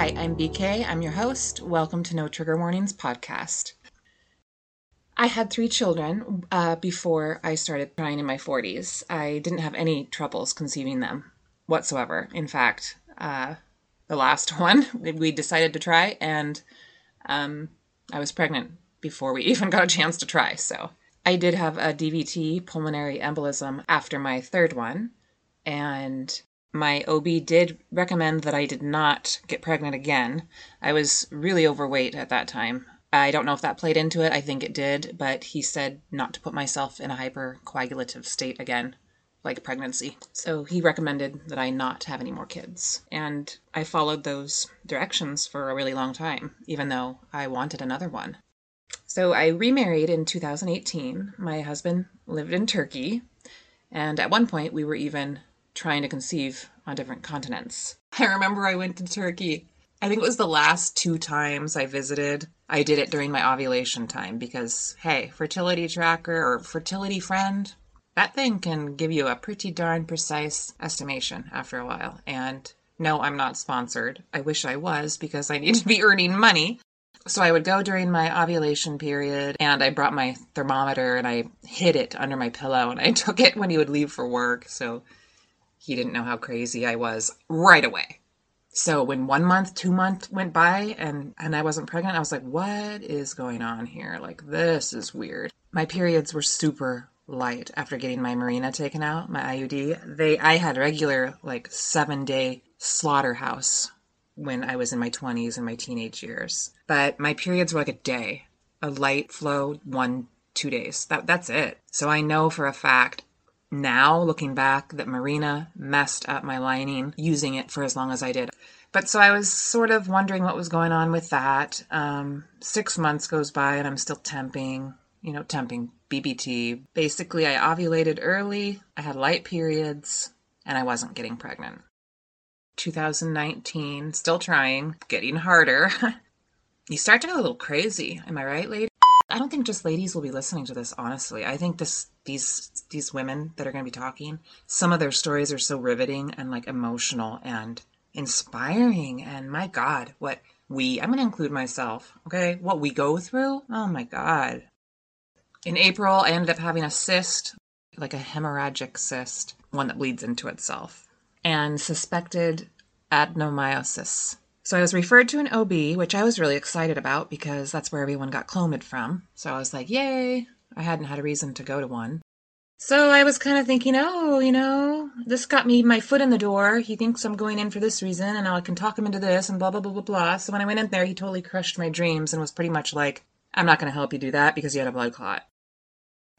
Hi, I'm BK. I'm your host. Welcome to No Trigger Warnings Podcast. I had three children before I started trying in my 40s. I didn't have any troubles conceiving them whatsoever. In fact, the last one we decided to try, and I was pregnant before we even got a chance to try. So I did have a DVT, pulmonary embolism, after my third one, and my OB did recommend that I did not get pregnant again. I was really overweight at that time. I don't know if that played into it. I think it did, but he said not to put myself in a hypercoagulative state again, like pregnancy. So he recommended that I not have any more kids. And I followed those directions for a really long time, even though I wanted another one. So I remarried in 2018. My husband lived in Turkey, and at one point we were even trying to conceive on different continents. I remember I went to Turkey. I think it was the last two times I visited. I did it during my ovulation time because, hey, fertility tracker or fertility friend, that thing can give you a pretty darn precise estimation after a while. And no, I'm not sponsored. I wish I was because I need to be earning money. So I would go during my ovulation period, and I brought my thermometer and I hid it under my pillow, and I took it when he would leave for work. So he didn't know how crazy I was right away. So when 1 month, 2 months went by and I wasn't pregnant, I was like, what is going on here? Like, this is weird. My periods were super light after getting my Mirena taken out, my IUD. I had regular, like, 7-day slaughterhouse when I was in my 20s and my teenage years. But my periods were like a day, a light flow, 1-2 days. That's it. So I know for a fact now, looking back, that Mirena messed up my lining using it for as long as I did. But so I was sort of wondering what was going on with that. 6 months goes by and I'm still temping, BBT. Basically, I ovulated early, I had light periods, and I wasn't getting pregnant. 2019, still trying, getting harder. You start to go a little crazy. Am I right, lady? I don't think just ladies will be listening to this, honestly. I think these women that are going to be talking, some of their stories are so riveting and like emotional and inspiring. And my God, I'm going to include myself, okay? What we go through, oh my God. In April, I ended up having a cyst, like a hemorrhagic cyst, one that bleeds into itself, and suspected adenomyosis. So I was referred to an OB, which I was really excited about because that's where everyone got Clomid from. So I was like, yay, I hadn't had a reason to go to one. So I was kind of thinking, this got me my foot in the door. He thinks I'm going in for this reason and I can talk him into this and blah, blah, blah, blah, blah. So when I went in there, he totally crushed my dreams and was pretty much like, I'm not going to help you do that because you had a blood clot.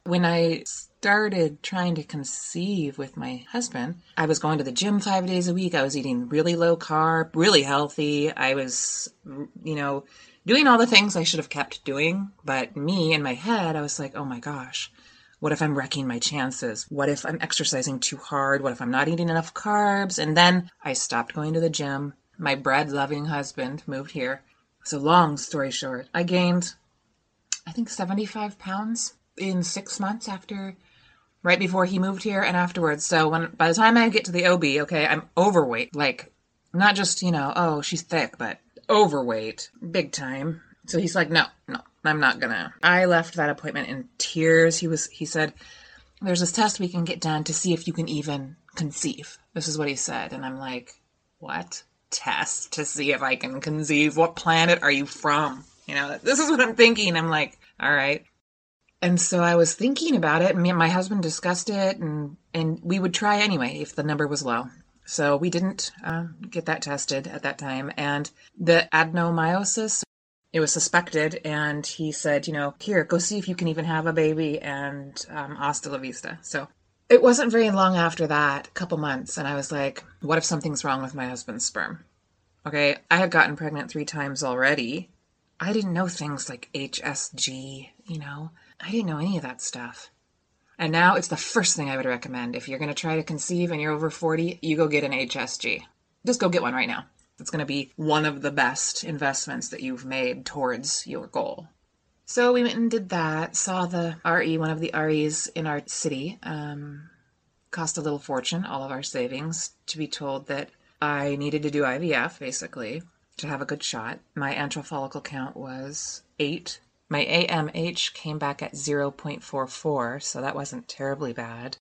When I started trying to conceive with my husband, I was going to the gym 5 days a week. I was eating really low carb, really healthy. I was, doing all the things I should have kept doing. But me, in my head, I was like, oh my gosh, what if I'm wrecking my chances? What if I'm exercising too hard? What if I'm not eating enough carbs? And then I stopped going to the gym. My bread-loving husband moved here. So long story short, I gained, I think, 75 pounds. In 6 months right before he moved here and afterwards. So by the time I get to the OB, okay, I'm overweight, like not just, oh, she's thick, but overweight big time. So he's like, no, I'm not gonna. I left that appointment in tears. He said, there's this test we can get done to see if you can even conceive. This is what he said. And I'm like, what test to see if I can conceive? What planet are you from? This is what I'm thinking. I'm like, all right. And so I was thinking about it, and me and my husband discussed it, and we would try anyway if the number was low. So we didn't get that tested at that time. And the adenomyosis, it was suspected, and he said, here, go see if you can even have a baby, and hasta la vista. So it wasn't very long after that, a couple months, and I was like, what if something's wrong with my husband's sperm? Okay, I had gotten pregnant 3 times already. I didn't know things like HSG, I didn't know any of that stuff. And now it's the first thing I would recommend. If you're going to try to conceive and you're over 40, you go get an HSG. Just go get one right now. It's going to be one of the best investments that you've made towards your goal. So we went and did that, saw the RE, one of the REs in our city. Cost a little fortune, all of our savings, to be told that I needed to do IVF, basically. to have a good shot. My antral follicle count was 8. My AMH came back at 0.44, so that wasn't terribly bad.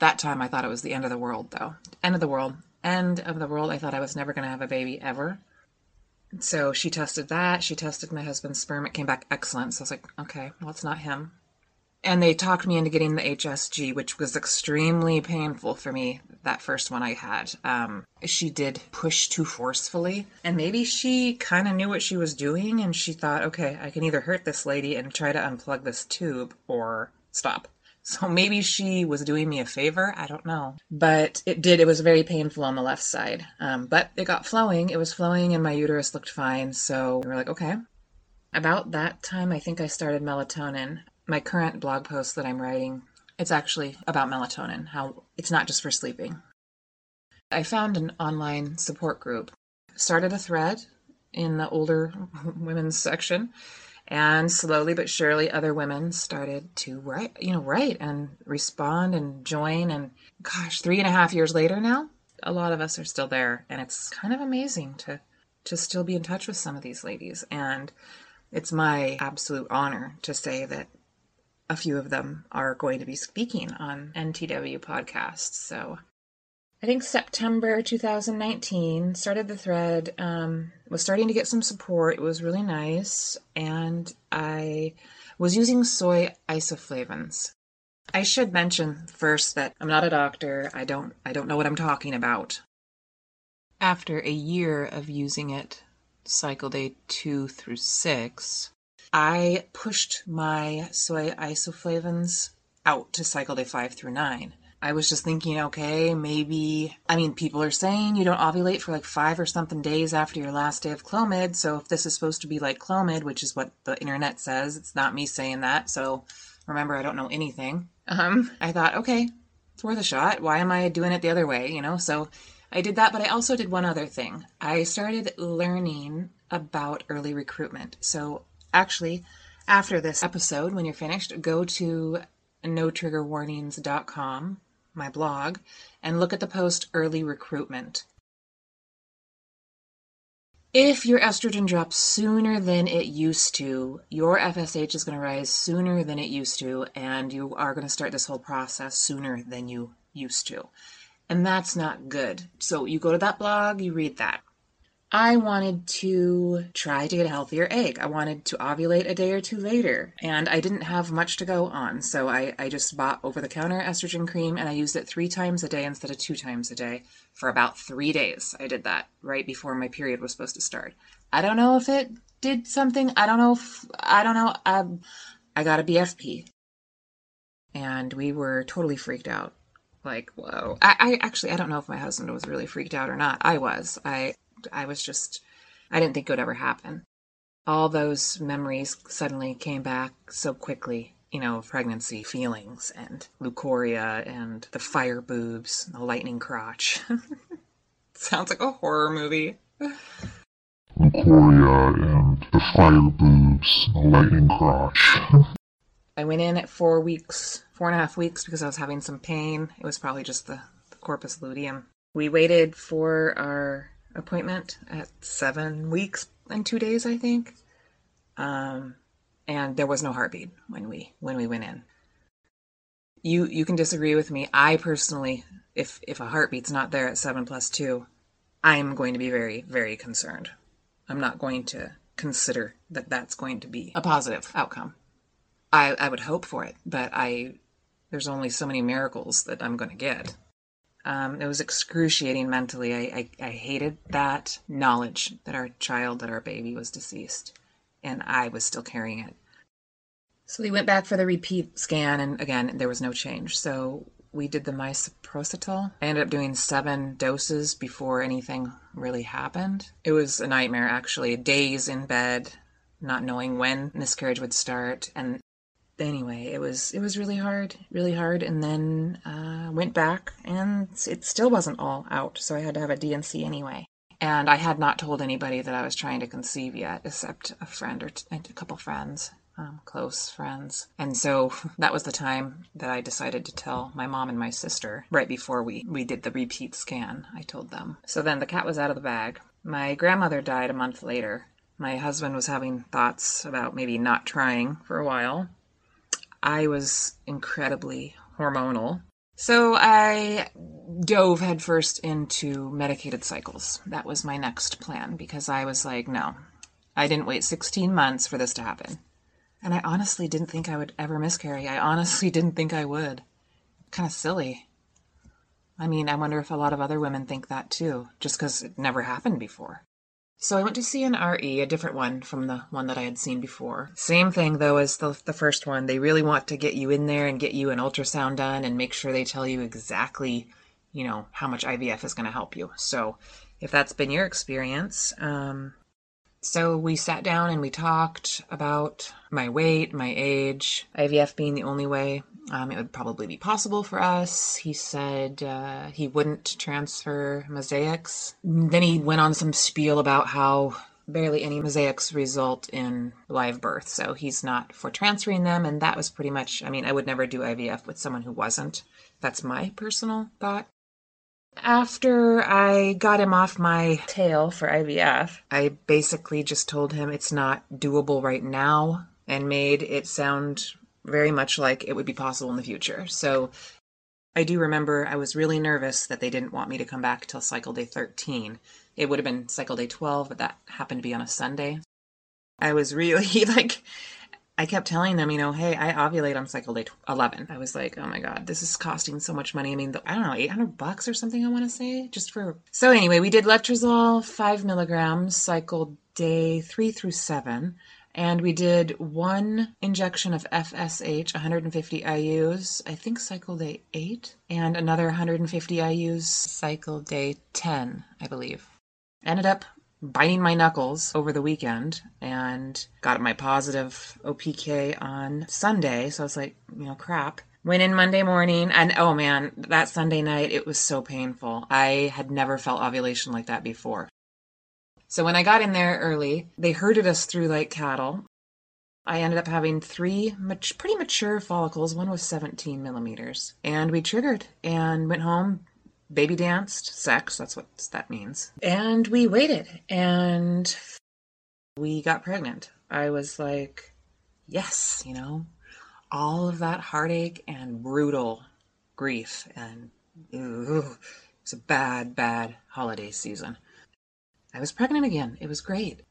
That time I thought it was the end of the world, though. End of the world. I thought I was never going to have a baby ever. So she tested that. She tested my husband's sperm. It came back excellent. So I was like, okay, well, it's not him. And they talked me into getting the HSG, which was extremely painful for me, that first one I had. She did push too forcefully, and maybe she kind of knew what she was doing, and she thought, okay, I can either hurt this lady and try to unplug this tube or stop. So maybe she was doing me a favor. I don't know. But it was very painful on the left side. But it got flowing. It was flowing, and my uterus looked fine. So we were like, okay. About that time, I think I started melatonin. My current blog post that I'm writing, it's actually about melatonin, how it's not just for sleeping. I found an online support group, started a thread in the older women's section, and slowly but surely other women started to write and respond and join. And gosh, 3.5 years later now, a lot of us are still there. And it's kind of amazing to still be in touch with some of these ladies. And it's my absolute honor to say that a few of them are going to be speaking on NTW podcasts. So I think September 2019, started the thread, was starting to get some support. It was really nice. And I was using soy isoflavones. I should mention first that I'm not a doctor. I don't know what I'm talking about. After a year of using it, cycle day 2 through 6, I pushed my soy isoflavones out to cycle day 5 through 9. I was just thinking, okay, maybe, I mean, people are saying you don't ovulate for like 5 or something days after your last day of Clomid. So if this is supposed to be like Clomid, which is what the internet says, it's not me saying that. So remember, I don't know anything. I thought, okay, it's worth a shot. Why am I doing it the other way? So I did that, but I also did one other thing. I started learning about early recruitment. So actually, after this episode, when you're finished, go to notriggerwarnings.com, my blog, and look at the post Early Recruitment. If your estrogen drops sooner than it used to, your FSH is going to rise sooner than it used to, and you are going to start this whole process sooner than you used to. And that's not good. So you go to that blog, you read that. I wanted to try to get a healthier egg. I wanted to ovulate a day or two later, and I didn't have much to go on. So I just bought over-the-counter estrogen cream, and I used it 3 times a day instead of 2 times a day for about 3 days. I did that right before my period was supposed to start. I don't know if it did something. I don't know. I got a BFP, and we were totally freaked out. Like, whoa. I don't know if my husband was really freaked out or not. I was. I didn't think it would ever happen. All those memories suddenly came back so quickly, pregnancy feelings and leukorrhea and the fire boobs, the lightning crotch. Sounds like a horror movie. Leukorrhea and the fire boobs, the lightning crotch. I went in at 4.5 weeks because I was having some pain. It was probably just the corpus luteum. We waited for our appointment at 7 weeks and 2 days, I think. And there was no heartbeat when we went in. You can disagree with me. I personally, if a heartbeat's not there at 7 plus 2, I'm going to be very, very concerned. I'm not going to consider that that's going to be a positive outcome. I would hope for it, but there's only so many miracles that I'm going to get. It was excruciating mentally. I hated that knowledge that our baby was deceased, and I was still carrying it. So we went back for the repeat scan, and again, there was no change. So we did the misoprostol. I ended up doing 7 doses before anything really happened. It was a nightmare, actually. Days in bed, not knowing when miscarriage would start, and anyway, it was really hard, and then went back, and it still wasn't all out, so I had to have a D&C anyway. And I had not told anybody that I was trying to conceive yet, except a friend or a couple friends, close friends. And so that was the time that I decided to tell my mom and my sister right before we did the repeat scan. I told them. So then the cat was out of the bag. My grandmother died a month later. My husband was having thoughts about maybe not trying for a while. I was incredibly hormonal. So I dove headfirst into medicated cycles. That was my next plan because I was like, no, I didn't wait 16 months for this to happen. And I honestly didn't think I would ever miscarry. I honestly didn't think I would. Kind of silly. I mean, I wonder if a lot of other women think that too, just because it never happened before. So I went to see an RE, a different one from the one that I had seen before. Same thing, though, as the first one. They really want to get you in there and get you an ultrasound done and make sure they tell you exactly, you know, how much IVF is going to help you. So if that's been your experience, so we sat down and we talked about my weight, my age, IVF being the only way it would probably be possible for us. He said he wouldn't transfer mosaics. Then he went on some spiel about how barely any mosaics result in live birth. So he's not for transferring them. And that was pretty much, I mean, I would never do IVF with someone who wasn't. That's my personal thought. After I got him off my tail for IVF, I basically just told him it's not doable right now and made it sound very much like it would be possible in the future. So I do remember I was really nervous that they didn't want me to come back till cycle day 13. It would have been cycle day 12, but that happened to be on a Sunday. I was really like, I kept telling them, you know, hey, I ovulate on cycle day 11. I was like, oh my God, this is costing so much money. I mean, I don't know, $800 or something, I want to say, just for... So anyway, we did letrozole 5 milligrams cycle day 3 through 7. And we did one injection of FSH, 150 IUs, I think cycle day 8, and another 150 IUs cycle day 10, I believe. Ended up biting my knuckles over the weekend and got my positive OPK on Sunday. So I was like, you know, crap. Went in Monday morning and oh man, that Sunday night, it was so painful. I had never felt ovulation like that before. So when I got in there early, they herded us through like cattle. I ended up having 3 pretty mature follicles. One was 17 millimeters and we triggered and went home. Baby danced, sex, that's what that means. And we waited and we got pregnant. I was like, yes, you know, all of that heartache and brutal grief and it's a bad, bad holiday season. I was pregnant again. It was great.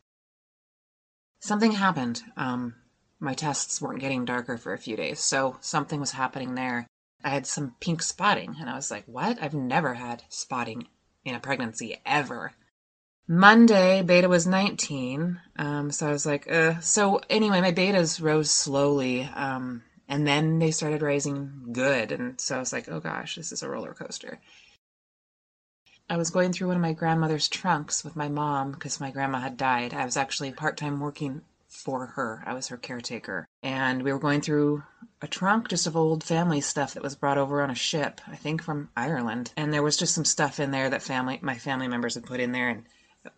Something happened. My tests weren't getting darker for a few days, so something was happening there. I had some pink spotting, and I was like, what? I've never had spotting in a pregnancy, ever. Monday, beta was 19, so I was like, So anyway, my betas rose slowly, and then they started rising good, and so I was like, oh gosh, this is a roller coaster. I was going through one of my grandmother's trunks with my mom, because my grandma had died. I was actually part-time working for her. I was her caretaker. And we were going through a trunk just of old family stuff that was brought over on a ship, I think from Ireland. And there was just some stuff in there that my family members had put in there. And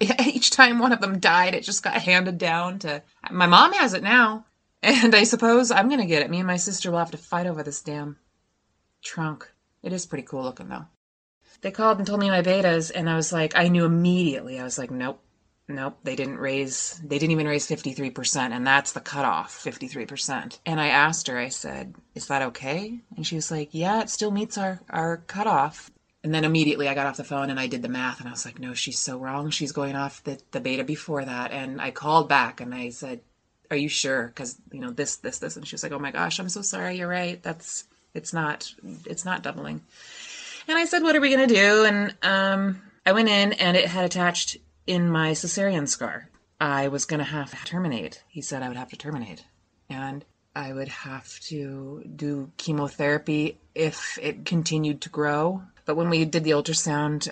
each time one of them died, it just got handed down to... My mom has it now. And I suppose I'm going to get it. Me and my sister will have to fight over this damn trunk. It is pretty cool looking, though. They called and told me my betas, and I was like, I knew immediately. I was like, nope, they didn't even raise 53%, and that's the cutoff, 53%. And I asked her, I said, is that okay? And she was like, yeah, it still meets our cutoff. And then immediately I got off the phone and I did the math, and I was like, no, she's so wrong. She's going off the beta before that. And I called back and I said, are you sure? Because, you know, this. And she was like, oh my gosh, I'm so sorry. You're right. It's not doubling. And I said, what are we going to do? And I went in and it had attached in my cesarean scar. I was going to have to terminate. He said I would have to terminate. And I would have to do chemotherapy if it continued to grow. But when we did the ultrasound,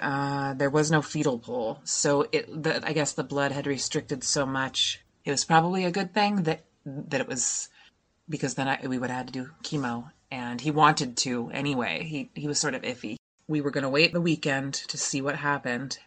there was no fetal pool. So I guess the blood had restricted so much. It was probably a good thing that it was, because then we would have had to do chemo. And he wanted to anyway. He was sort of iffy. We were going to wait the weekend to see what happened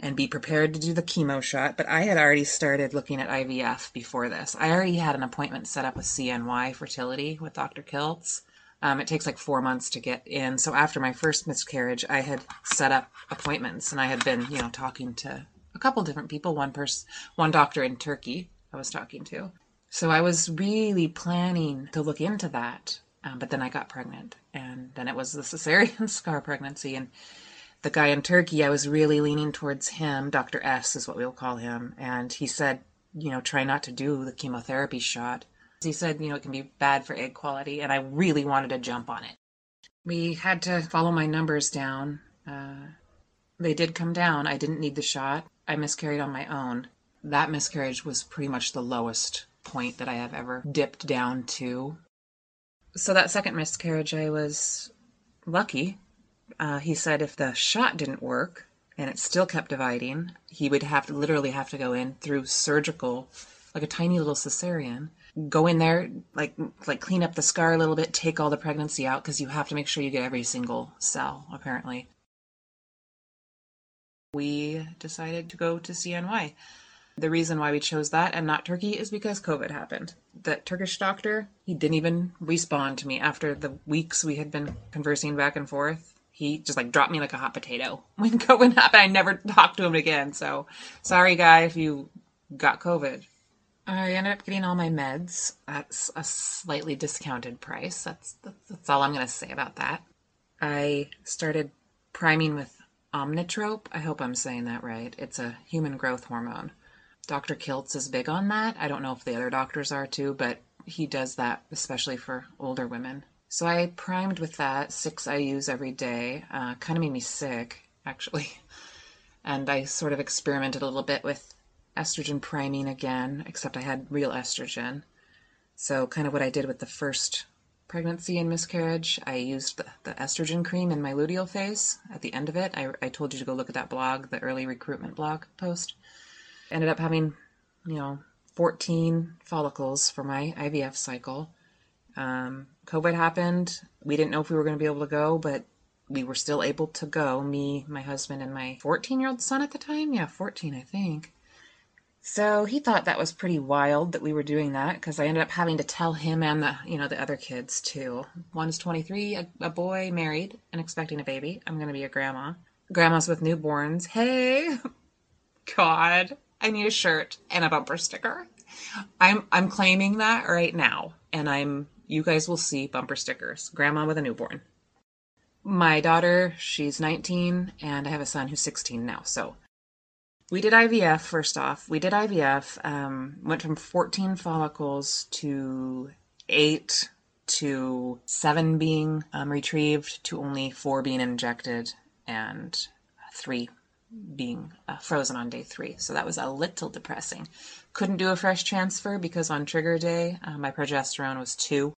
and be prepared to do the chemo shot, but I had already started looking at IVF before this. I already had an appointment set up with CNY Fertility with Dr. Kiltz. It takes like 4 months to get in. So after my first miscarriage, I had set up appointments and I had been, you know, talking to a couple different people, one doctor in Turkey I was talking to. So I was really planning to look into that, but then I got pregnant, and then it was the cesarean scar pregnancy. And the guy in Turkey, I was really leaning towards him, Dr. S is what we'll call him, and he said, you know, try not to do the chemotherapy shot. He said, you know, it can be bad for egg quality, and I really wanted to jump on it. We had to follow my numbers down. They did come down. I didn't need the shot. I miscarried on my own. That miscarriage was pretty much the lowest point that I have ever dipped down to. So that second miscarriage, I was lucky. He said if the shot didn't work and it still kept dividing, he would have to literally have to go in through surgical, like a tiny little cesarean, go in there, like clean up the scar a little bit, take all the pregnancy out, because you have to make sure you get every single cell, apparently. We decided to go to CNY. The reason why we chose that and not Turkey is because COVID happened. That Turkish doctor, he didn't even respond to me after the weeks we had been conversing back and forth. He just dropped me like a hot potato when COVID happened. I never talked to him again. So sorry, guy, if you got COVID. I ended up getting all my meds at a slightly discounted price. That's all I'm going to say about that. I started priming with Omnitrope. I hope I'm saying that right. It's a human growth hormone. Dr. Kiltz is big on that. I don't know if the other doctors are too, but he does that especially for older women. So I primed with that, 6 IUs every day. Kind of made me sick, actually. And I sort of experimented a little bit with estrogen priming again, except I had real estrogen. So kind of what I did with the first pregnancy and miscarriage, I used the estrogen cream in my luteal phase. At the end of it, I told you to go look at that blog, the early recruitment blog post. Ended up having, 14 follicles for my IVF cycle. COVID happened. We didn't know if we were going to be able to go, but we were still able to go. Me, my husband, and my 14-year-old son at the time. Yeah, 14, I think. So he thought that was pretty wild that we were doing that, because I ended up having to tell him and the other kids too. One's 23, a boy, married and expecting a baby. I'm going to be a grandma. Grandmas with newborns. Hey, God, I need a shirt and a bumper sticker. I'm claiming that right now, and you guys will see bumper stickers. Grandma with a newborn. My daughter, she's 19, and I have a son who's 16 now. So we did IVF first off. We did IVF, went from 14 follicles to 8 to 7 being retrieved to only 4 being injected and 3 being frozen on day 3. So that was a little depressing. Couldn't do a fresh transfer because on trigger day, my progesterone was 2.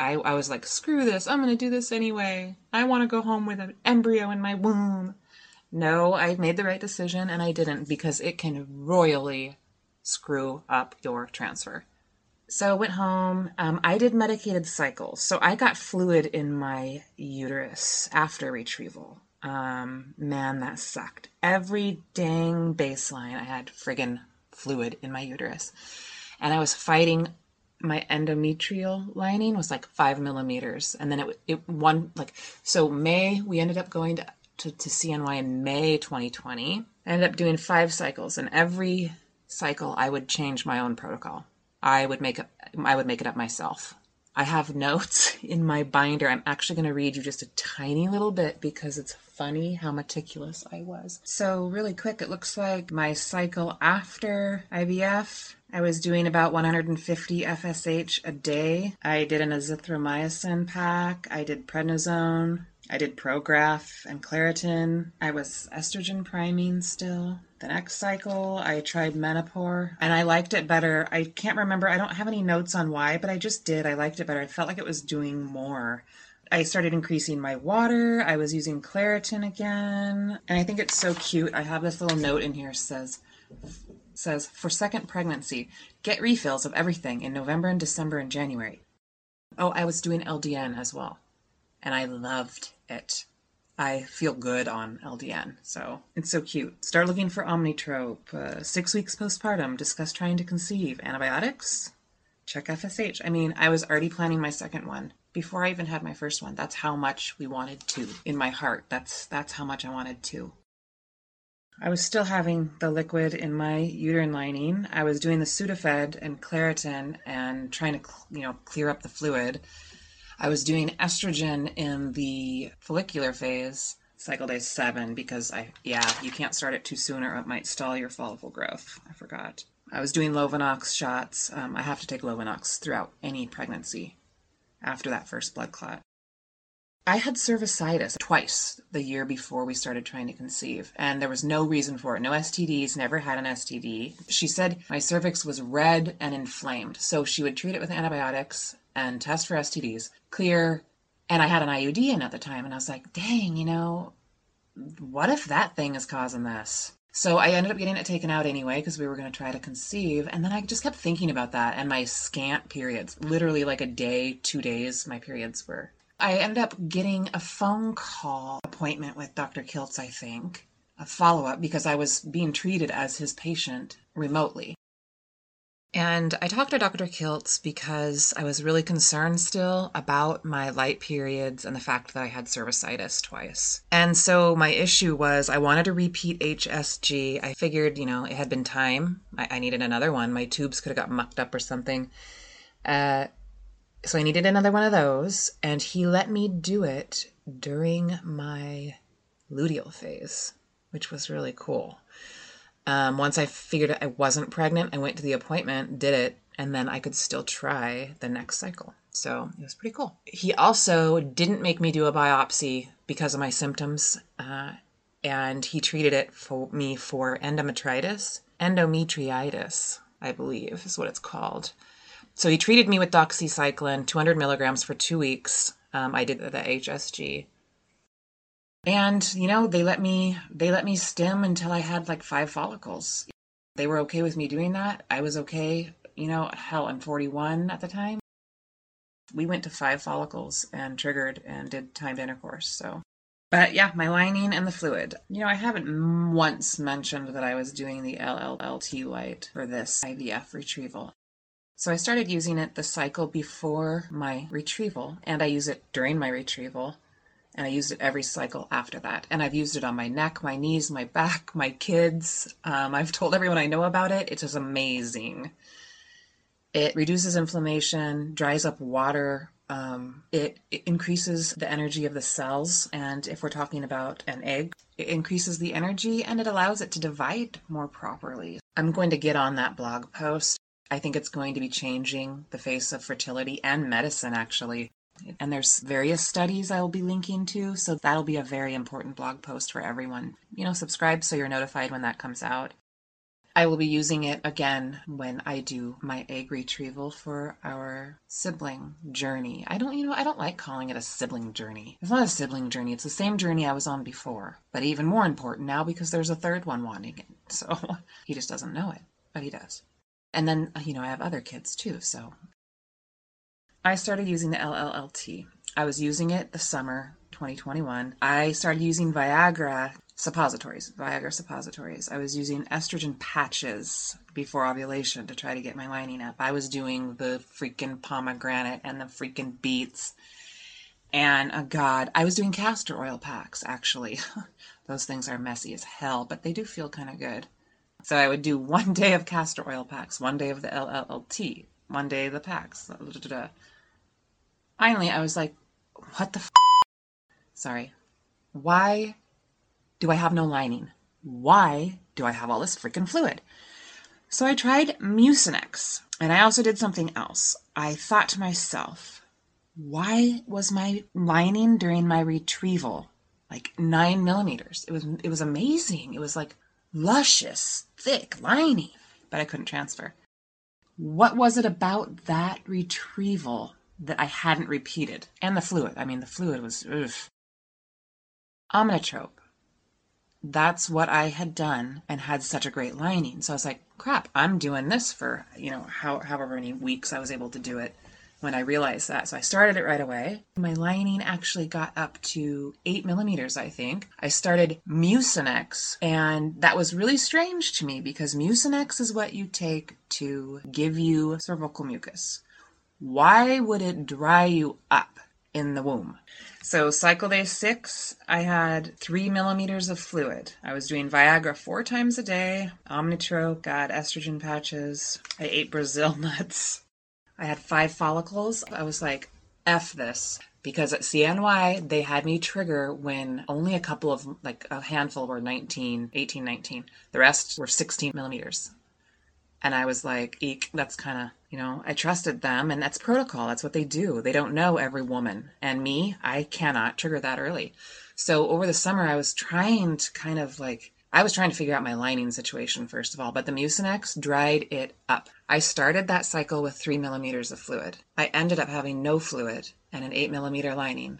I was like, screw this. I'm going to do this anyway. I want to go home with an embryo in my womb. No, I made the right decision, and I didn't, because it can royally screw up your transfer. So I went home. I did medicated cycles. So I got fluid in my uterus after retrieval. Man, that sucked. Every dang baseline, I had friggin' fluid in my uterus. And I was fighting. My endometrial lining was 5 millimeters. And then May, we ended up going to CNY in May 2020. I ended up doing 5 cycles, and every cycle I would change my own protocol. I would make it up myself. I have notes in my binder. I'm actually going to read you just a tiny little bit because it's funny how meticulous I was. So really quick, it looks like my cycle after IVF, I was doing about 150 FSH a day. I did an azithromycin pack. I did prednisone. I did Prograf and Claritin. I was estrogen priming still. The next cycle, I tried Menopur, and I liked it better. I can't remember. I don't have any notes on why, but I just did. I liked it better. I felt like it was doing more. I started increasing my water. I was using Claritin again. And I think it's so cute. I have this little note in here that says, for second pregnancy, get refills of everything in November and December and January. Oh, I was doing LDN as well. And I loved it. I feel good on LDN, so it's so cute. Start looking for Omnitrope, 6 weeks postpartum, discuss trying to conceive, antibiotics, check FSH. I mean, I was already planning my second one before I even had my first one. That's how much we wanted to in my heart. That's how much I wanted to. I was still having the liquid in my uterine lining. I was doing the Sudafed and Claritin and trying to, clear up the fluid. I was doing estrogen in the follicular phase, cycle day 7, because you can't start it too soon or it might stall your follicle growth. I forgot. I was doing Lovenox shots. I have to take Lovenox throughout any pregnancy after that first blood clot. I had cervicitis twice the year before we started trying to conceive, and there was no reason for it. No STDs, never had an STD. She said my cervix was red and inflamed, so she would treat it with antibiotics and test for STDs, clear, and I had an IUD in at the time, and I was like, dang, what if that thing is causing this? So I ended up getting it taken out anyway because we were going to try to conceive, and then I just kept thinking about that and my scant periods, literally like a day, 2 days, my periods were... I ended up getting a phone call appointment with Dr. Kiltz, I think, a follow-up, because I was being treated as his patient remotely. And I talked to Dr. Kiltz because I was really concerned still about my light periods and the fact that I had cervicitis twice. And so my issue was I wanted to repeat HSG. I figured, it had been time. I needed another one. My tubes could have got mucked up or something. So I needed another one of those, and he let me do it during my luteal phase, which was really cool. Once I figured I wasn't pregnant, I went to the appointment, did it, and then I could still try the next cycle. So it was pretty cool. He also didn't make me do a biopsy because of my symptoms, and he treated it for me for endometriitis, I believe is what it's called. So he treated me with doxycycline, 200 milligrams for 2 weeks. I did the HSG. And, they let me stim until I had like 5 follicles. They were okay with me doing that. I was okay. I'm 41 at the time. We went to 5 follicles and triggered and did timed intercourse. So, but yeah, my lining and the fluid. I haven't once mentioned that I was doing the LLLT light for this IVF retrieval. So I started using it the cycle before my retrieval, and I use it during my retrieval, and I used it every cycle after that. And I've used it on my neck, my knees, my back, my kids. I've told everyone I know about it. It's just amazing. It reduces inflammation, dries up water. It increases the energy of the cells. And if we're talking about an egg, it increases the energy and it allows it to divide more properly. I'm going to get on that blog post. I think it's going to be changing the face of fertility and medicine, actually. And there's various studies I will be linking to, so that'll be a very important blog post for everyone. Subscribe so you're notified when that comes out. I will be using it again when I do my egg retrieval for our sibling journey. I don't like calling it a sibling journey. It's not a sibling journey. It's the same journey I was on before, but even more important now because there's a third one wanting it. So he just doesn't know it, but he does. And then, I have other kids too, so. I started using the LLLT. I was using it the summer 2021. I started using Viagra suppositories. I was using estrogen patches before ovulation to try to get my lining up. I was doing the freaking pomegranate and the freaking beets. And, I was doing castor oil packs, actually. Those things are messy as hell, but they do feel kind of good. So I would do 1 day of castor oil packs, 1 day of the LLLT, 1 day of the packs. Finally, I was like, what the f***? Sorry. Why do I have no lining? Why do I have all this freaking fluid? So I tried Mucinex, and I also did something else. I thought to myself, why was my lining during my retrieval like 9 millimeters? It was amazing. It was like luscious, thick, liney, but I couldn't transfer. What was it about that retrieval that I hadn't repeated? And the fluid. The fluid was, Omnitrope. That's what I had done and had such a great lining. So I was like, crap, I'm doing this for, however many weeks I was able to do it when I realized that. So I started it right away. My lining actually got up to 8 millimeters, I think. I started Mucinex, and that was really strange to me because Mucinex is what you take to give you cervical mucus. Why would it dry you up? in the womb. So cycle day 6, I had 3 millimeters of fluid. I was doing Viagra 4 times a day, Omnitrope, got estrogen patches. I ate Brazil nuts. I had 5 follicles. I was like, F this. Because at CNY, they had me trigger when only a couple of, like a handful were 18, 19. The rest were 16 millimeters. And I was like, eek, that's kind of, you know, I trusted them, and that's protocol. That's what they do. They don't know every woman. And me, I cannot trigger that early. So over the summer, I was trying to kind of like, I was trying to figure out my lining situation, first of all, but the Mucinex dried it up. I started that cycle with 3 millimeters of fluid. I ended up having no fluid and an 8 millimeter lining,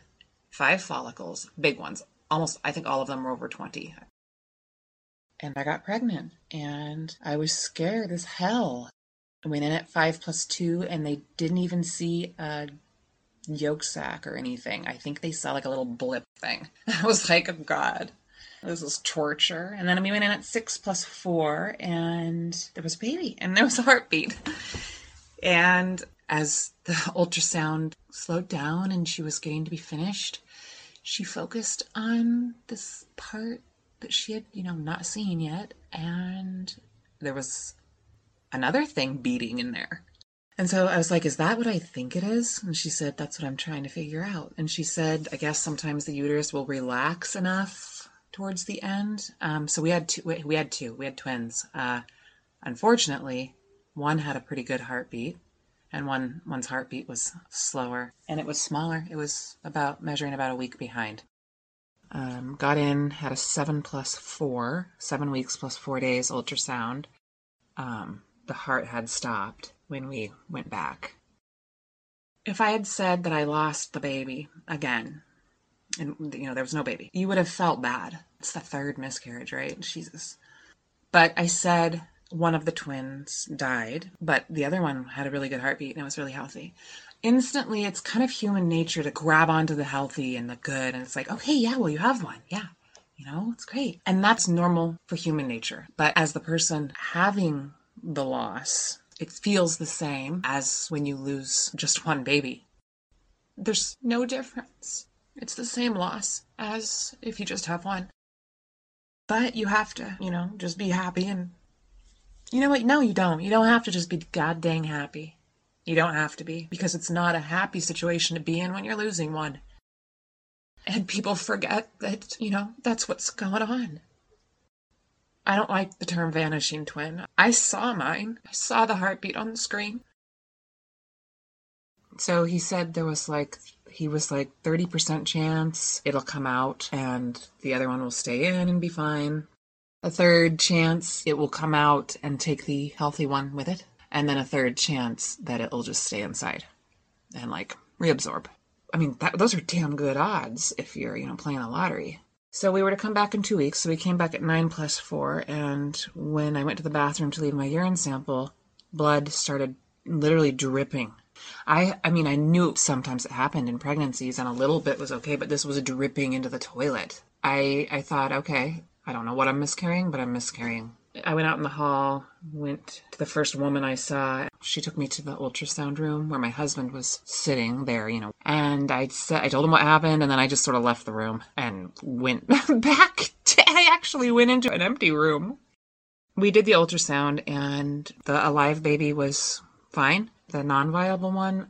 5 follicles, big ones. Almost, I think all of them were over 20. And I got pregnant, and I was scared as hell. I went in at 5+2, and they didn't even see a yolk sac or anything. I think they saw like a little blip thing. I was like, oh God, this is torture. And then we went in at 6+4, and there was a baby, and there was a heartbeat. And as the ultrasound slowed down and she was getting to be finished, she focused on this part that she had, you know, not seen yet. And there was another thing beating in there. And so I was like, is that what I think it is? And she said, that's what I'm trying to figure out. And she said, I guess sometimes the uterus will relax enough towards the end. So we had twins. Unfortunately, one had a pretty good heartbeat, and one's heartbeat was slower, and it was smaller. It was about measuring about a week behind. Got in, had a 7+4, 7 weeks plus 4 days ultrasound. The heart had stopped when we went back. If I had said that I lost the baby again, and you know, there was no baby, you would have felt bad. It's the 3rd miscarriage, right? Jesus. But I said one of the twins died, but the other one had a really good heartbeat and it was really healthy. Instantly, it's kind of human nature to grab onto the healthy and the good. And it's like, okay, yeah, well, you have one. Yeah, you know, it's great. And that's normal for human nature. But as the person having the loss, it feels the same as when you lose just one baby. There's no difference. It's the same loss as if you just have one. But you have to, you know, just be happy. And you know what? No, you don't. You don't have to just be god dang happy. You don't have to be, because it's not a happy situation to be in when you're losing one. And people forget that, you know, that's what's going on. I don't like the term vanishing twin. I saw mine. I saw the heartbeat on the screen. So he said there was like, he was like 30% chance it'll come out and the other one will stay in and be fine. A 3rd chance it will come out and take the healthy one with it. And then a 3rd chance that it'll just stay inside and like reabsorb. I mean, those are damn good odds if you're, you know, playing the lottery. So we were to come back in 2 weeks. So we came back at 9+4. And when I went to the bathroom to leave my urine sample, blood started literally dripping. I mean, I knew sometimes it happened in pregnancies and a little bit was okay, but this was dripping into the toilet. I thought, okay, I don't know what I'm miscarrying, but I'm miscarrying. I went out in the hall, went to the first woman I saw. She took me to the ultrasound room where my husband was sitting there, you know. And I told him what happened, and then I just sort of left the room and went back. I actually went into an empty room. We did the ultrasound, and the alive baby was fine. The non-viable one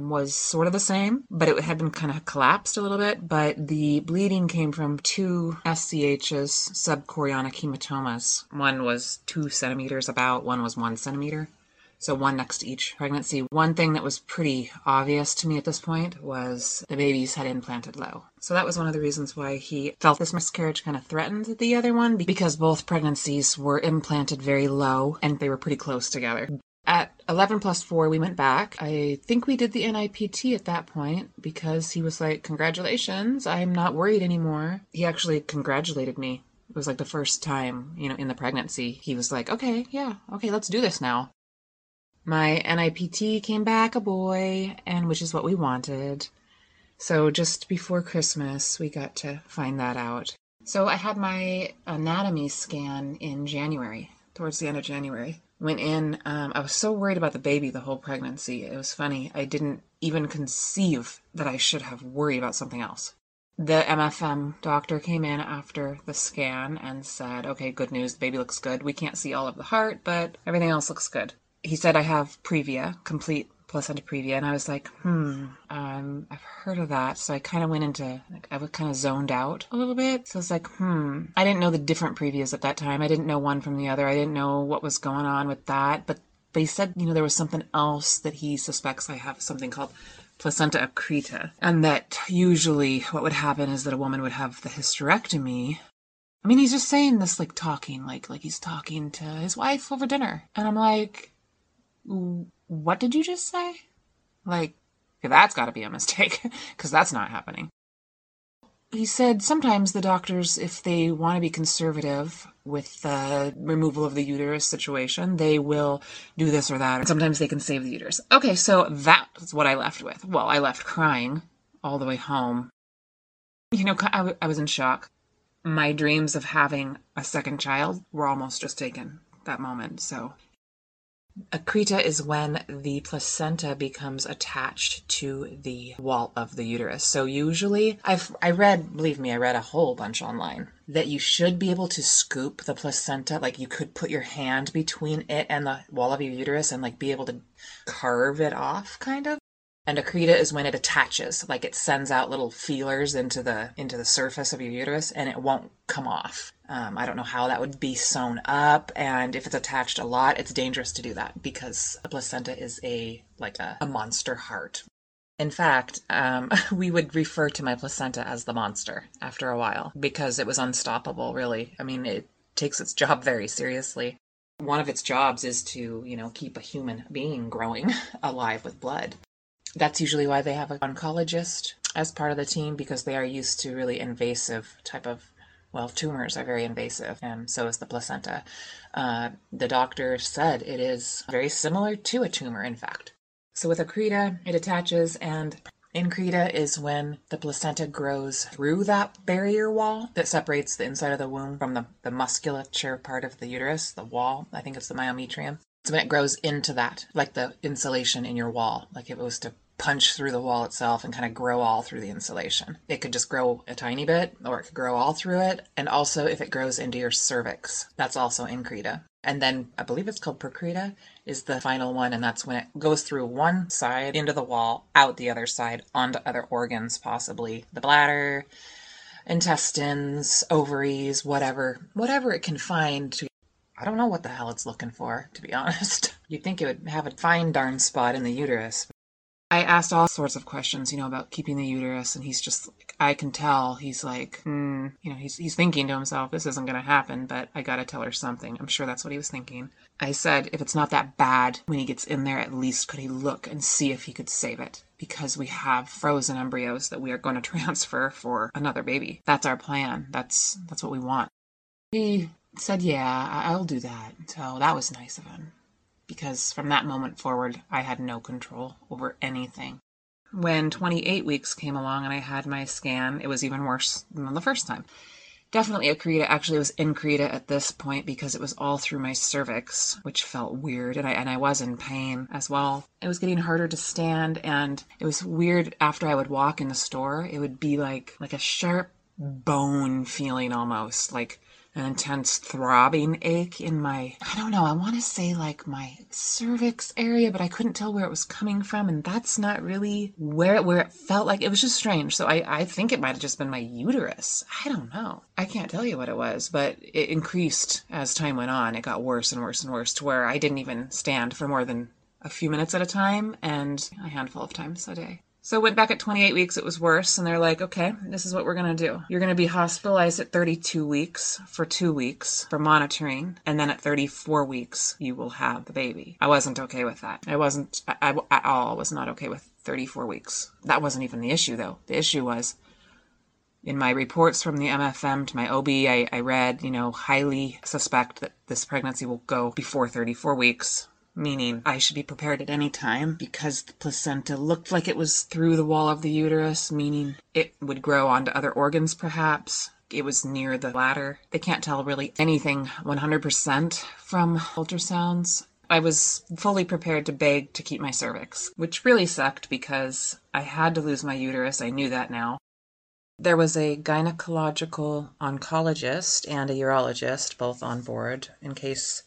was sort of the same, but it had been kind of collapsed a little bit. But the bleeding came from 2 SCHs, subchorionic hematomas. One was 2 centimeters about, one was 1 centimeter. So one next to each pregnancy. One thing that was pretty obvious to me at this point was the babies had implanted low. So that was one of the reasons why he felt this miscarriage kind of threatened the other one, because both pregnancies were implanted very low and they were pretty close together. At 11+4, we went back. I think we did the NIPT at that point because he was like, congratulations, I'm not worried anymore. He actually congratulated me. It was like the first time, you know, in the pregnancy. He was like, okay, yeah, okay, let's do this now. My NIPT came back a boy, and which is what we wanted. So just before Christmas, we got to find that out. So I had my anatomy scan in January towards the end of January. Went in. I was so worried about the baby the whole pregnancy. It was funny. I didn't even conceive that I should have worried about something else. The MFM doctor came in after the scan and said, okay, good news. The baby looks good. We can't see all of the heart, but everything else looks good. He said, I have previa, complete placenta previa. And I was like, I've heard of that. So I kind of went into, like, I was kind of zoned out a little bit. So it's like, I didn't know the different previas at that time. I didn't know one from the other. I didn't know what was going on with that. But they said, you know, there was something else that he suspects I have, something called placenta accreta. And that usually what would happen is that a woman would have the hysterectomy. I mean, he's just saying this, like talking, like he's talking to his wife over dinner. And I'm like, what did you just say? Like, that's got to be a mistake because that's not happening. He said sometimes the doctors, if they want to be conservative with the removal of the uterus situation, they will do this or that. Sometimes they can save the uterus. Okay, so that's what I left with. Well, I left crying all the way home. You know, I was in shock. My dreams of having a second child were almost just taken that moment, so... Accreta is when the placenta becomes attached to the wall of the uterus. So usually, I read a whole bunch online, that you should be able to scoop the placenta, like you could put your hand between it and the wall of your uterus and like be able to carve it off, kind of. And accreta is when it attaches, like it sends out little feelers into the surface of your uterus and it won't come off. I don't know how that would be sewn up, and if it's attached a lot, it's dangerous to do that because a placenta is like a monster heart. In fact, we would refer to my placenta as the monster after a while because it was unstoppable, really. I mean, it takes its job very seriously. One of its jobs is to, you know, keep a human being growing alive with blood. That's usually why they have an oncologist as part of the team because they are used to really invasive type of tumors are very invasive, and so is the placenta. The doctor said it is very similar to a tumor, in fact. So with accreta, it attaches, and increta is when the placenta grows through that barrier wall that separates the inside of the womb from the musculature part of the uterus, the wall. I think it's the myometrium. It's when it grows into that, like the insulation in your wall, like it was to punch through the wall itself and kind of grow all through the insulation. It could just grow a tiny bit or it could grow all through it. And also if it grows into your cervix, that's also increta. And then I believe it's called percreta is the final one. And that's when it goes through one side into the wall, out the other side, onto other organs, possibly the bladder, intestines, ovaries, whatever it can find to. I don't know what the hell it's looking for, to be honest. You'd think it would have a fine darn spot in the uterus. I asked all sorts of questions, you know, about keeping the uterus, and he's just, like, I can tell, he's like, you know, he's thinking to himself, this isn't going to happen, but I got to tell her something. I'm sure that's what he was thinking. I said, if it's not that bad, when he gets in there, at least could he look and see if he could save it? Because we have frozen embryos that we are going to transfer for another baby. That's our plan. That's what we want. He said, yeah, I'll do that. So that was nice of him. Because from that moment forward, I had no control over anything. When 28 weeks came along and I had my scan, it was even worse than the first time. Definitely accreta. Actually, it was increta at this point because it was all through my cervix, which felt weird, and I was in pain as well. It was getting harder to stand, and it was weird. After I would walk in the store, it would be like a sharp bone feeling almost, like an intense throbbing ache in my, I don't know, I want to say like my cervix area, but I couldn't tell where it was coming from. And that's not really where it felt like. It was just strange. So I think it might have just been my uterus. I don't know. I can't tell you what it was, but it increased as time went on. It got worse and worse and worse to where I didn't even stand for more than a few minutes at a time and a handful of times a day. So went back at 28 weeks, it was worse. And they're like, okay, this is what we're going to do. You're going to be hospitalized at 32 weeks for 2 weeks for monitoring. And then at 34 weeks, you will have the baby. I wasn't okay with that. I at all was not okay with 34 weeks. That wasn't even the issue though. The issue was in my reports from the MFM to my OB, I read, you know, highly suspect that this pregnancy will go before 34 weeks. Meaning I should be prepared at any time because the placenta looked like it was through the wall of the uterus, meaning it would grow onto other organs perhaps, it was near the bladder. They can't tell really anything 100% from ultrasounds. I was fully prepared to beg to keep my cervix, which really sucked because I had to lose my uterus. I knew that now. There was a gynecological oncologist and a urologist both on board in case,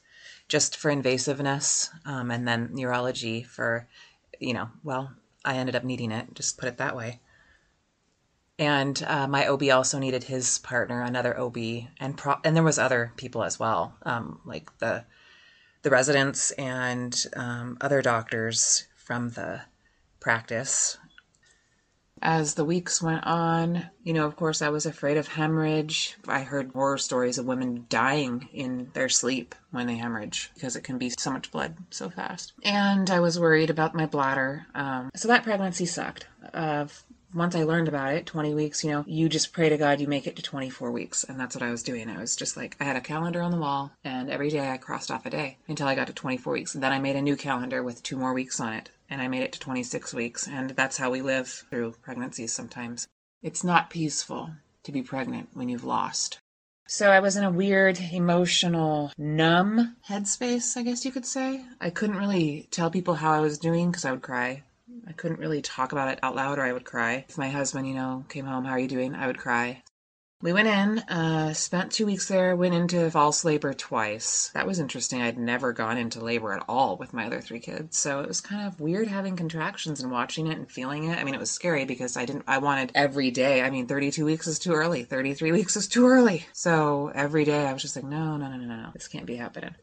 just for invasiveness, and then urology for, well, I ended up needing it, just put it that way. And my OB also needed his partner, another OB, and there was other people as well, like the residents and other doctors from the practice. As the weeks went on, of course, I was afraid of hemorrhage. I heard horror stories of women dying in their sleep when they hemorrhage because it can be so much blood so fast. And I was worried about my bladder. So that pregnancy sucked. Once I learned about it, 20 weeks, you just pray to God you make it to 24 weeks. And that's what I was doing. I was just like, I had a calendar on the wall and every day I crossed off a day until I got to 24 weeks. And then I made a new calendar with 2 more weeks on it. And I made it to 26 weeks, and that's how we live through pregnancies sometimes. It's not peaceful to be pregnant when you've lost. So I was in a weird, emotional, numb headspace, I guess you could say. I couldn't really tell people how I was doing because I would cry. I couldn't really talk about it out loud or I would cry. If my husband, came home, how are you doing? I would cry. We went in, spent 2 weeks there, went into false labor twice. That was interesting. I'd never gone into labor at all with my other 3 kids. So it was kind of weird having contractions and watching it and feeling it. I mean, it was scary because I wanted every day. 32 weeks is too early. 33 weeks is too early. So every day I was just like, no. This can't be happening.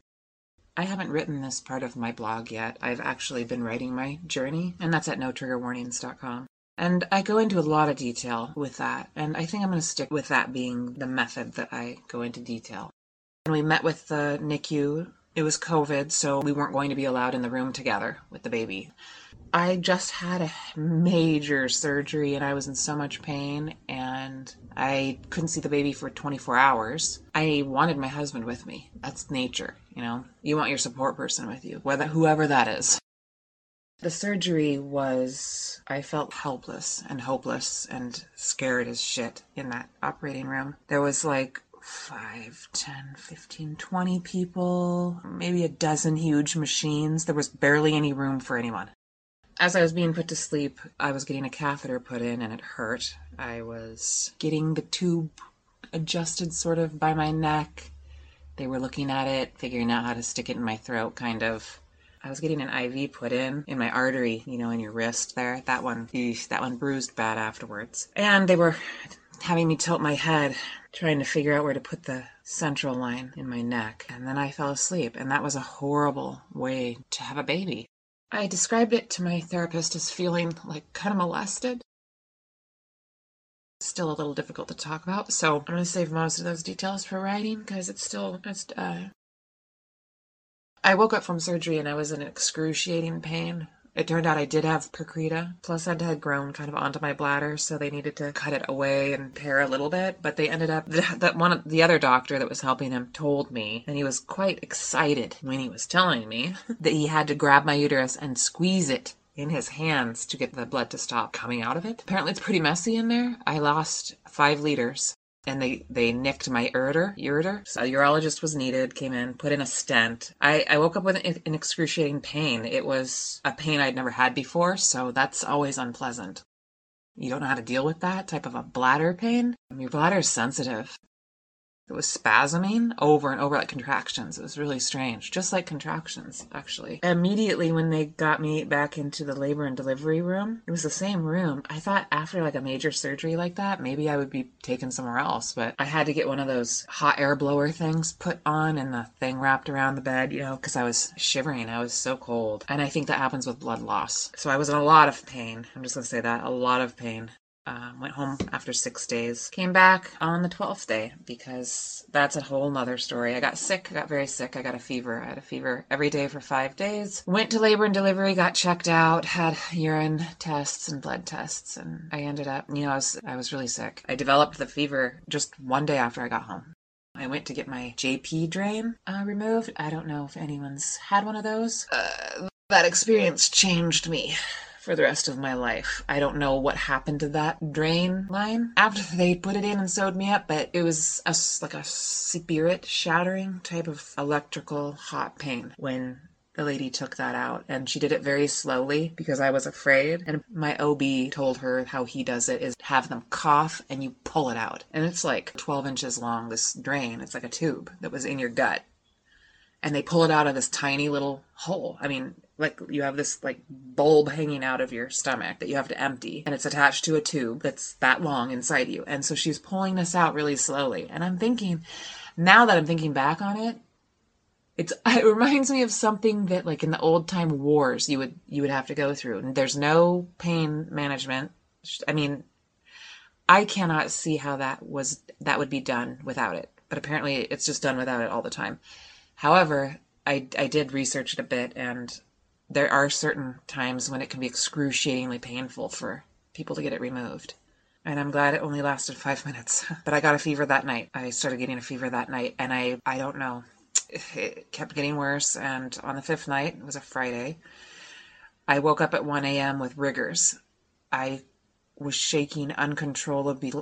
I haven't written this part of my blog yet. I've actually been writing my journey, and that's at notriggerwarnings.com. And I go into a lot of detail with that, and I think I'm going to stick with that being the method that I go into detail. When we met with the NICU, it was COVID, so we weren't going to be allowed in the room together with the baby. I just had a major surgery, and I was in so much pain, and I couldn't see the baby for 24 hours. I wanted my husband with me. That's nature, You want your support person with you, whoever that is. The surgery was, I felt helpless and hopeless and scared as shit in that operating room. There was 5, 10, 15, 20 people, maybe a dozen huge machines. There was barely any room for anyone. As I was being put to sleep, I was getting a catheter put in and it hurt. I was getting the tube adjusted sort of by my neck. They were looking at it, figuring out how to stick it in my throat, kind of. I was getting an IV put in my artery, in your wrist there. That one bruised bad afterwards. And they were having me tilt my head, trying to figure out where to put the central line in my neck. And then I fell asleep, and that was a horrible way to have a baby. I described it to my therapist as feeling like kind of molested. Still a little difficult to talk about, so I'm going to save most of those details for writing, because it's still just, I woke up from surgery and I was in excruciating pain. It turned out I did have percreta. Placenta had grown kind of onto my bladder, so they needed to cut it away and pare a little bit. But they ended up, the other doctor that was helping him told me, and he was quite excited when he was telling me, that he had to grab my uterus and squeeze it in his hands to get the blood to stop coming out of it. Apparently it's pretty messy in there. I lost 5 liters. And they nicked my ureter. So a urologist was needed, came in, put in a stent. I woke up with an excruciating pain. It was a pain I'd never had before, so that's always unpleasant. You don't know how to deal with that type of a bladder pain. Your bladder is sensitive. It was spasming over and over like contractions. It was really strange, just like contractions, actually. Immediately when they got me back into the labor and delivery room, it was the same room. I thought after a major surgery like that, maybe I would be taken somewhere else, but I had to get one of those hot air blower things put on and the thing wrapped around the bed, because I was shivering. I was so cold. And I think that happens with blood loss. So I was in a lot of pain. I'm just going to say that, a lot of pain. Went home after 6 days, came back on the 12th day because that's a whole nother story. I got sick. I got very sick. I got a fever. I had a fever every day for 5 days. Went to labor and delivery, got checked out, had urine tests and blood tests. And I ended up, I was really sick. I developed the fever just one day after I got home. I went to get my JP drain removed. I don't know if anyone's had one of those. That experience changed me for the rest of my life. I don't know what happened to that drain line after they put it in and sewed me up, but it was like a spirit shattering type of electrical hot pain when the lady took that out, and she did it very slowly because I was afraid. And my OB told her how he does it is have them cough and you pull it out. And it's like 12 inches long, this drain. It's like a tube that was in your gut. And they pull it out of this tiny little hole. I mean, like you have this like bulb hanging out of your stomach that you have to empty, and it's attached to a tube that's that long inside you. And so she's pulling this out really slowly. And I'm thinking, now that I'm thinking back on it, it reminds me of something that like in the old time wars you would have to go through. And there's no pain management. I mean, I cannot see how that would be done without it, but apparently it's just done without it all the time. However, I did research it a bit, and there are certain times when it can be excruciatingly painful for people to get it removed. And I'm glad it only lasted 5 minutes. But I got a fever that night. I started getting a fever that night, and I don't know. It kept getting worse, and on the fifth night, it was a Friday, I woke up at 1 a.m. with rigors. I was shaking uncontrollably.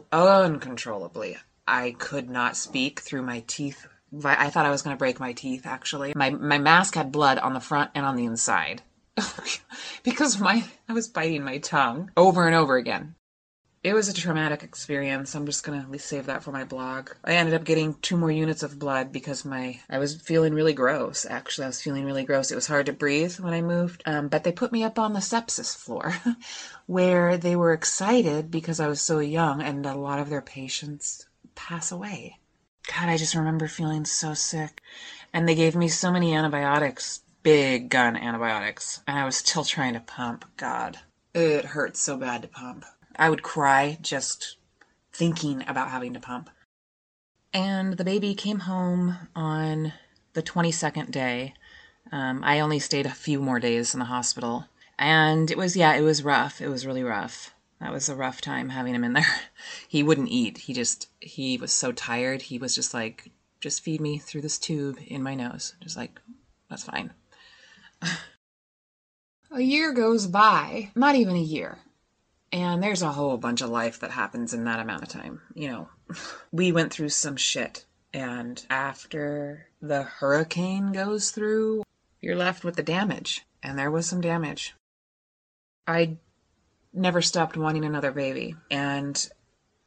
I could not speak through my teeth. I thought I was going to break my teeth, actually. My mask had blood on the front and on the inside because I was biting my tongue over and over again. It was a traumatic experience. I'm just going to save that for my blog. I ended up getting 2 more units of blood because I was feeling really gross, actually. I was feeling really gross. It was hard to breathe when I moved, but they put me up on the sepsis floor where they were excited because I was so young and a lot of their patients pass away. God, I just remember feeling so sick. And they gave me so many antibiotics, big gun antibiotics. And I was still trying to pump. God, it hurts so bad to pump. I would cry just thinking about having to pump. And the baby came home on the 22nd day. I only stayed a few more days in the hospital. And it was rough. It was really rough. That was a rough time having him in there. He wouldn't eat. He was so tired. He was just like, just feed me through this tube in my nose. Just like, that's fine. A year goes by, not even a year. And there's a whole bunch of life that happens in that amount of time. You know, we went through some shit. And after the hurricane goes through, you're left with the damage. And there was some damage. I never stopped wanting another baby. And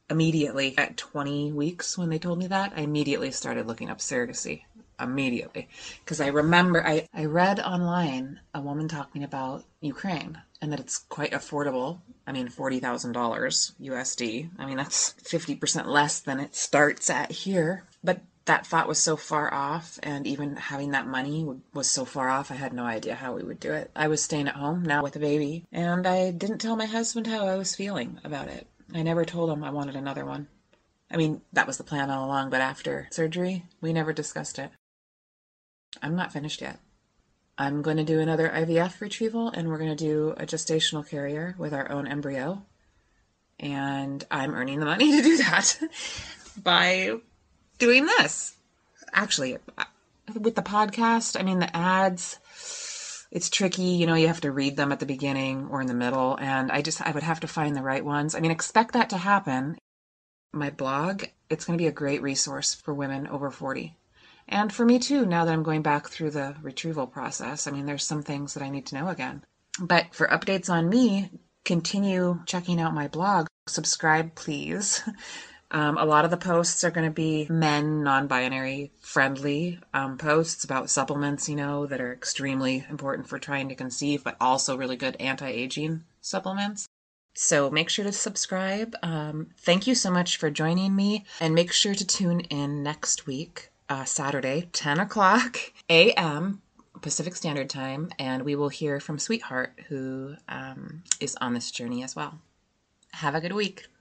immediately, at 20 weeks when they told me that, I immediately started looking up surrogacy. Immediately. Because I remember, I read online a woman talking about Ukraine and that it's quite affordable. I mean, $40,000 USD. I mean, that's 50% less than it starts at here. But that thought was so far off, and even having that money was so far off, I had no idea how we would do it. I was staying at home now with a baby, and I didn't tell my husband how I was feeling about it. I never told him I wanted another one. I mean, that was the plan all along, but after surgery, we never discussed it. I'm not finished yet. I'm going to do another IVF retrieval, and we're going to do a gestational carrier with our own embryo, and I'm earning the money to do that by doing this. Actually, with the podcast, I mean, the ads, it's tricky. You know, you have to read them at the beginning or in the middle. And I would have to find the right ones. I mean, expect that to happen. My blog, it's going to be a great resource for women over 40. And for me too, now that I'm going back through the retrieval process. I mean, there's some things that I need to know again. But for updates on me, continue checking out my blog. Subscribe, please. A lot of the posts are going to be men, non-binary friendly posts about supplements, you know, that are extremely important for trying to conceive, but also really good anti-aging supplements. So make sure to subscribe. Thank you so much for joining me, and make sure to tune in next week, Saturday, 10 o'clock a.m. Pacific Standard Time, and we will hear from Sweetheart, who is on this journey as well. Have a good week.